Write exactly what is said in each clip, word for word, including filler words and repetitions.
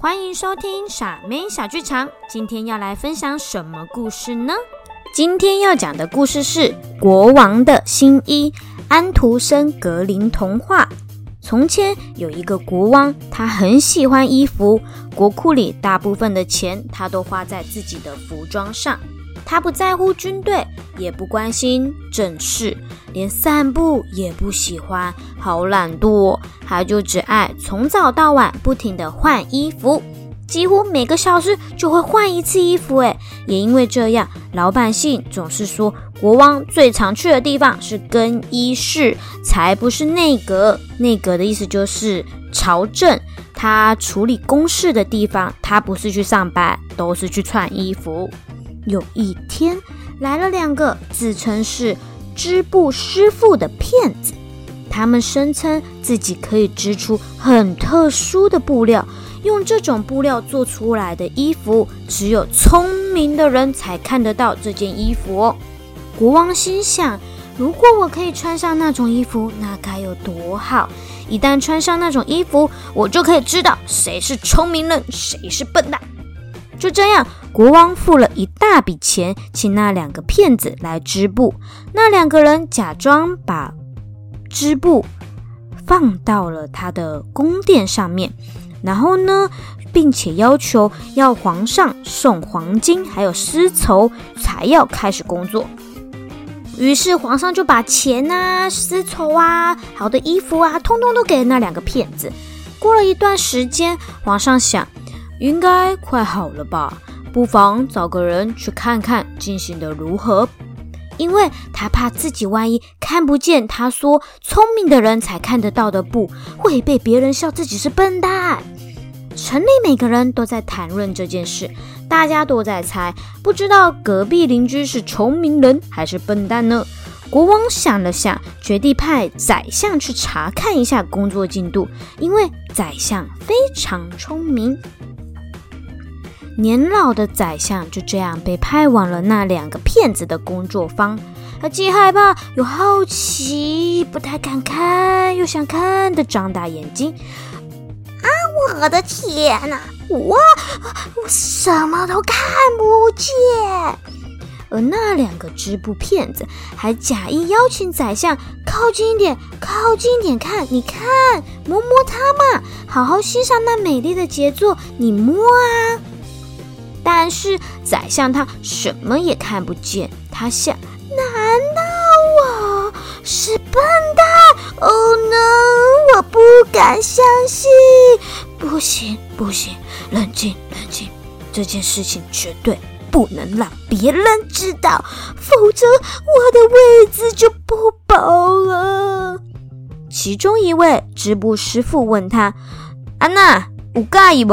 欢迎收听傻妹小剧场，今天要来分享什么故事呢？今天要讲的故事是国王的新衣，安徒生格林童话。从前有一个国王，他很喜欢衣服，国库里大部分的钱他都花在自己的服装上。他不在乎军队，也不关心政事，连散步也不喜欢，好懒惰哦，他就只爱从早到晚不停地换衣服，几乎每个小时就会换一次衣服耶。也因为这样，老百姓总是说国王最常去的地方是更衣室，才不是内阁。内阁的意思就是朝政，他处理公事的地方，他不是去上班，都是去穿衣服。有一天，来了两个自称是织布师傅的骗子，他们声称自己可以织出很特殊的布料，用这种布料做出来的衣服，只有聪明的人才看得到这件衣服哦。国王心想，如果我可以穿上那种衣服，那该有多好！一旦穿上那种衣服，我就可以知道谁是聪明人，谁是笨蛋。就这样，国王付了一大笔钱，请那两个骗子来织布。那两个人假装把织布放到了他的宫殿上面，然后呢，并且要求要皇上送黄金还有丝绸才要开始工作。于是皇上就把钱啊、丝绸啊、好的衣服啊，通通都给了那两个骗子。过了一段时间，皇上想，应该快好了吧，不妨找个人去看看进行得如何，因为他怕自己万一看不见他说聪明的人才看得到的布，会被别人笑自己是笨蛋。城里每个人都在谈论这件事，大家都在猜，不知道隔壁邻居是聪明人还是笨蛋呢。国王想了想，决定派宰相去查看一下工作进度，因为宰相非常聪明。年老的宰相就这样被派往了那两个骗子的工作坊，他既害怕又好奇，不太敢看又想看的张大眼睛。啊，我的天哪，我我什么都看不见。而那两个织布骗子还假意邀请宰相靠近一点，靠近一点看，你看，摸摸它嘛，好好欣赏那美丽的杰作，你摸啊。但是宰相他什么也看不见，他想，难道我是笨蛋？哦 no， 我不敢相信！不行不行，冷静冷静，这件事情绝对不能让别人知道，否则我的位置就不保了。其中一位织布师傅问他：“安娜，有介意无？”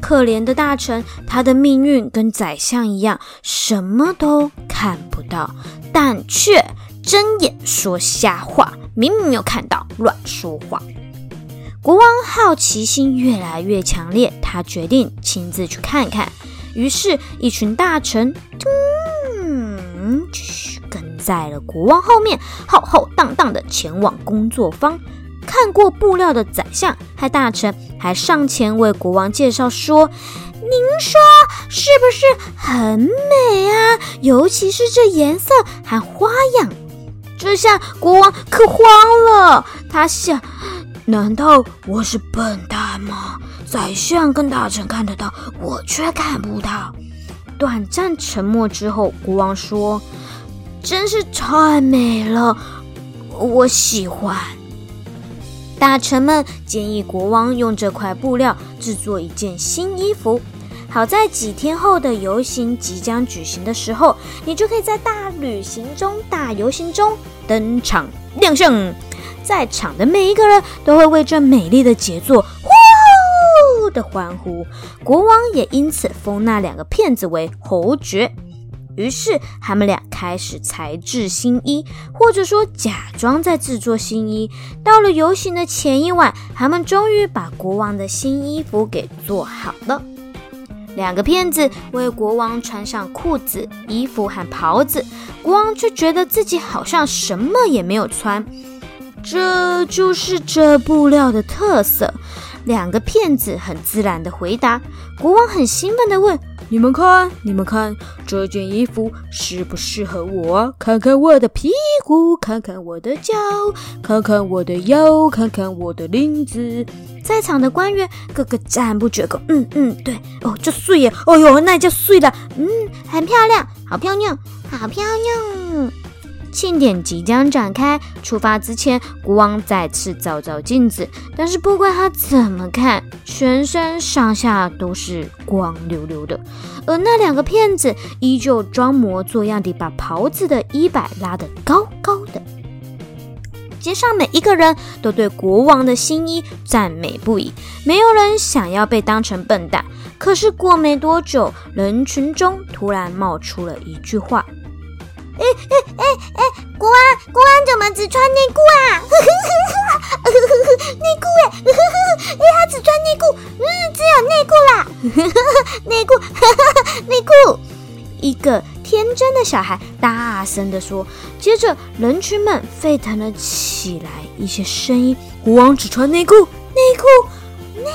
可怜的大臣，他的命运跟宰相一样，什么都看不到，但却睁眼说瞎话，明明没有看到，乱说话。国王好奇心越来越强烈，他决定亲自去看看。于是，一群大臣，嗯，跟在了国王后面，浩浩荡荡的前往工作坊。看过布料的宰相和大臣还上前为国王介绍说，您说是不是很美啊？尤其是这颜色和花样。这下国王可慌了，他想，难道我是笨蛋吗？宰相跟大臣看得到，我却看不到。短暂沉默之后，国王说，真是太美了，我喜欢。大臣们建议国王用这块布料制作一件新衣服，好在几天后的游行即将举行的时候，你就可以在大旅行中、大游行中登场亮相，在场的每一个人都会为这美丽的杰作呼的欢呼。国王也因此封那两个骗子为侯爵。于是他们俩开始裁制新衣，或者说假装在制作新衣。到了游行的前一晚，他们终于把国王的新衣服给做好了。两个骗子为国王穿上裤子、衣服和袍子，国王却觉得自己好像什么也没有穿。这就是这布料的特色。两个骗子很自然地回答。国王很兴奋地问，你们看，你们看，这件衣服适不适合我？看看我的屁股，看看我的脚，看看我的腰，看看我的领子。在场的官员个个赞不绝口，嗯嗯，对哦，这水耶，哦哟，那叫水了，嗯，很漂亮，好漂亮，好漂亮。庆典即将展开，出发之前，国王再次照照镜子，但是不管他怎么看，全身上下都是光溜溜的。而那两个骗子依旧装模作样地把袍子的衣摆拉得高高的。街上每一个人都对国王的新衣赞美不已，没有人想要被当成笨蛋。可是过没多久，人群中突然冒出了一句话。哎哎哎哎，国王，国王怎么只穿内裤啊？内裤哎，哎，他只穿内裤，嗯，只有内裤啦，内裤，内裤。一个天真的小孩大声地说，接着人群们沸腾了起来，一些声音，国王只穿内裤，内裤，内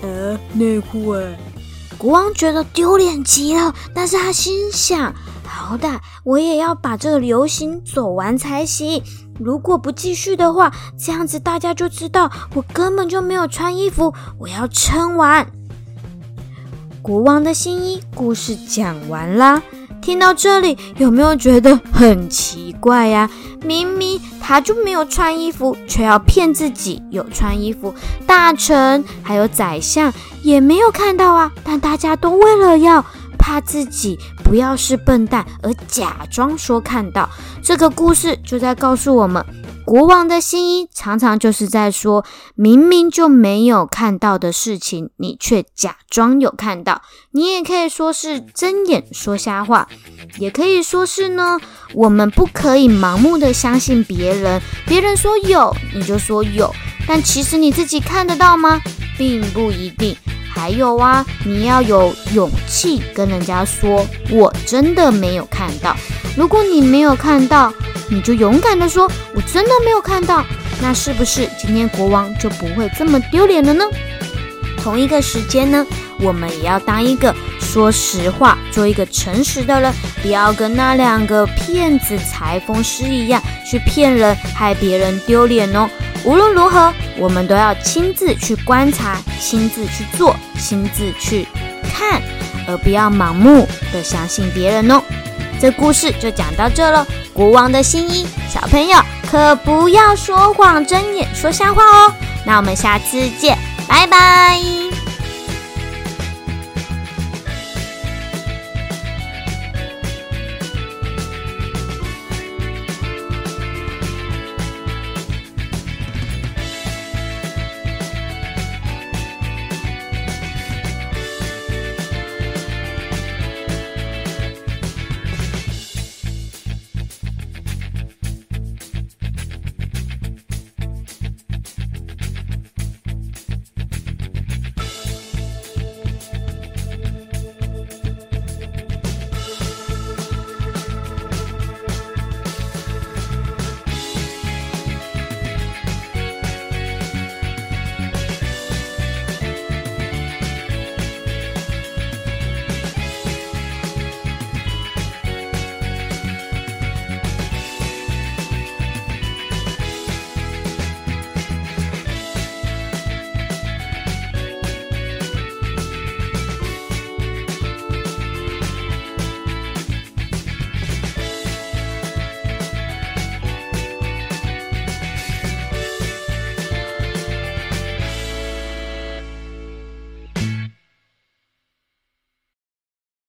裤，哎，内裤哎。国王觉得丢脸极了，但是他心想，好歹我也要把这个游行走完才行，如果不继续的话，这样子大家就知道我根本就没有穿衣服，我要撑完。国王的新衣故事讲完啦，听到这里有没有觉得很奇怪呀、啊？明明他就没有穿衣服，却要骗自己有穿衣服，大臣还有宰相也没有看到啊，但大家都为了要怕自己不要是笨蛋而假装说看到。这个故事就在告诉我们，国王的新衣常常就是在说明明就没有看到的事情，你却假装有看到。你也可以说是睁眼说瞎话，也可以说是呢，我们不可以盲目的相信别人，别人说有你就说有，但其实你自己看得到吗？并不一定。还有啊，你要有勇气跟人家说我真的没有看到。如果你没有看到，你就勇敢的说我真的没有看到，那是不是今天国王就不会这么丢脸了呢？同一个时间呢，我们也要当一个说实话，做一个诚实的人，不要跟那两个骗子裁缝师一样去骗人，害别人丢脸哦。无论如何，我们都要亲自去观察，亲自去做，亲自去看，而不要盲目的相信别人哦。这故事就讲到这了。国王的新衣，小朋友可不要说谎，睁眼说瞎话哦。那我们下次见，拜拜。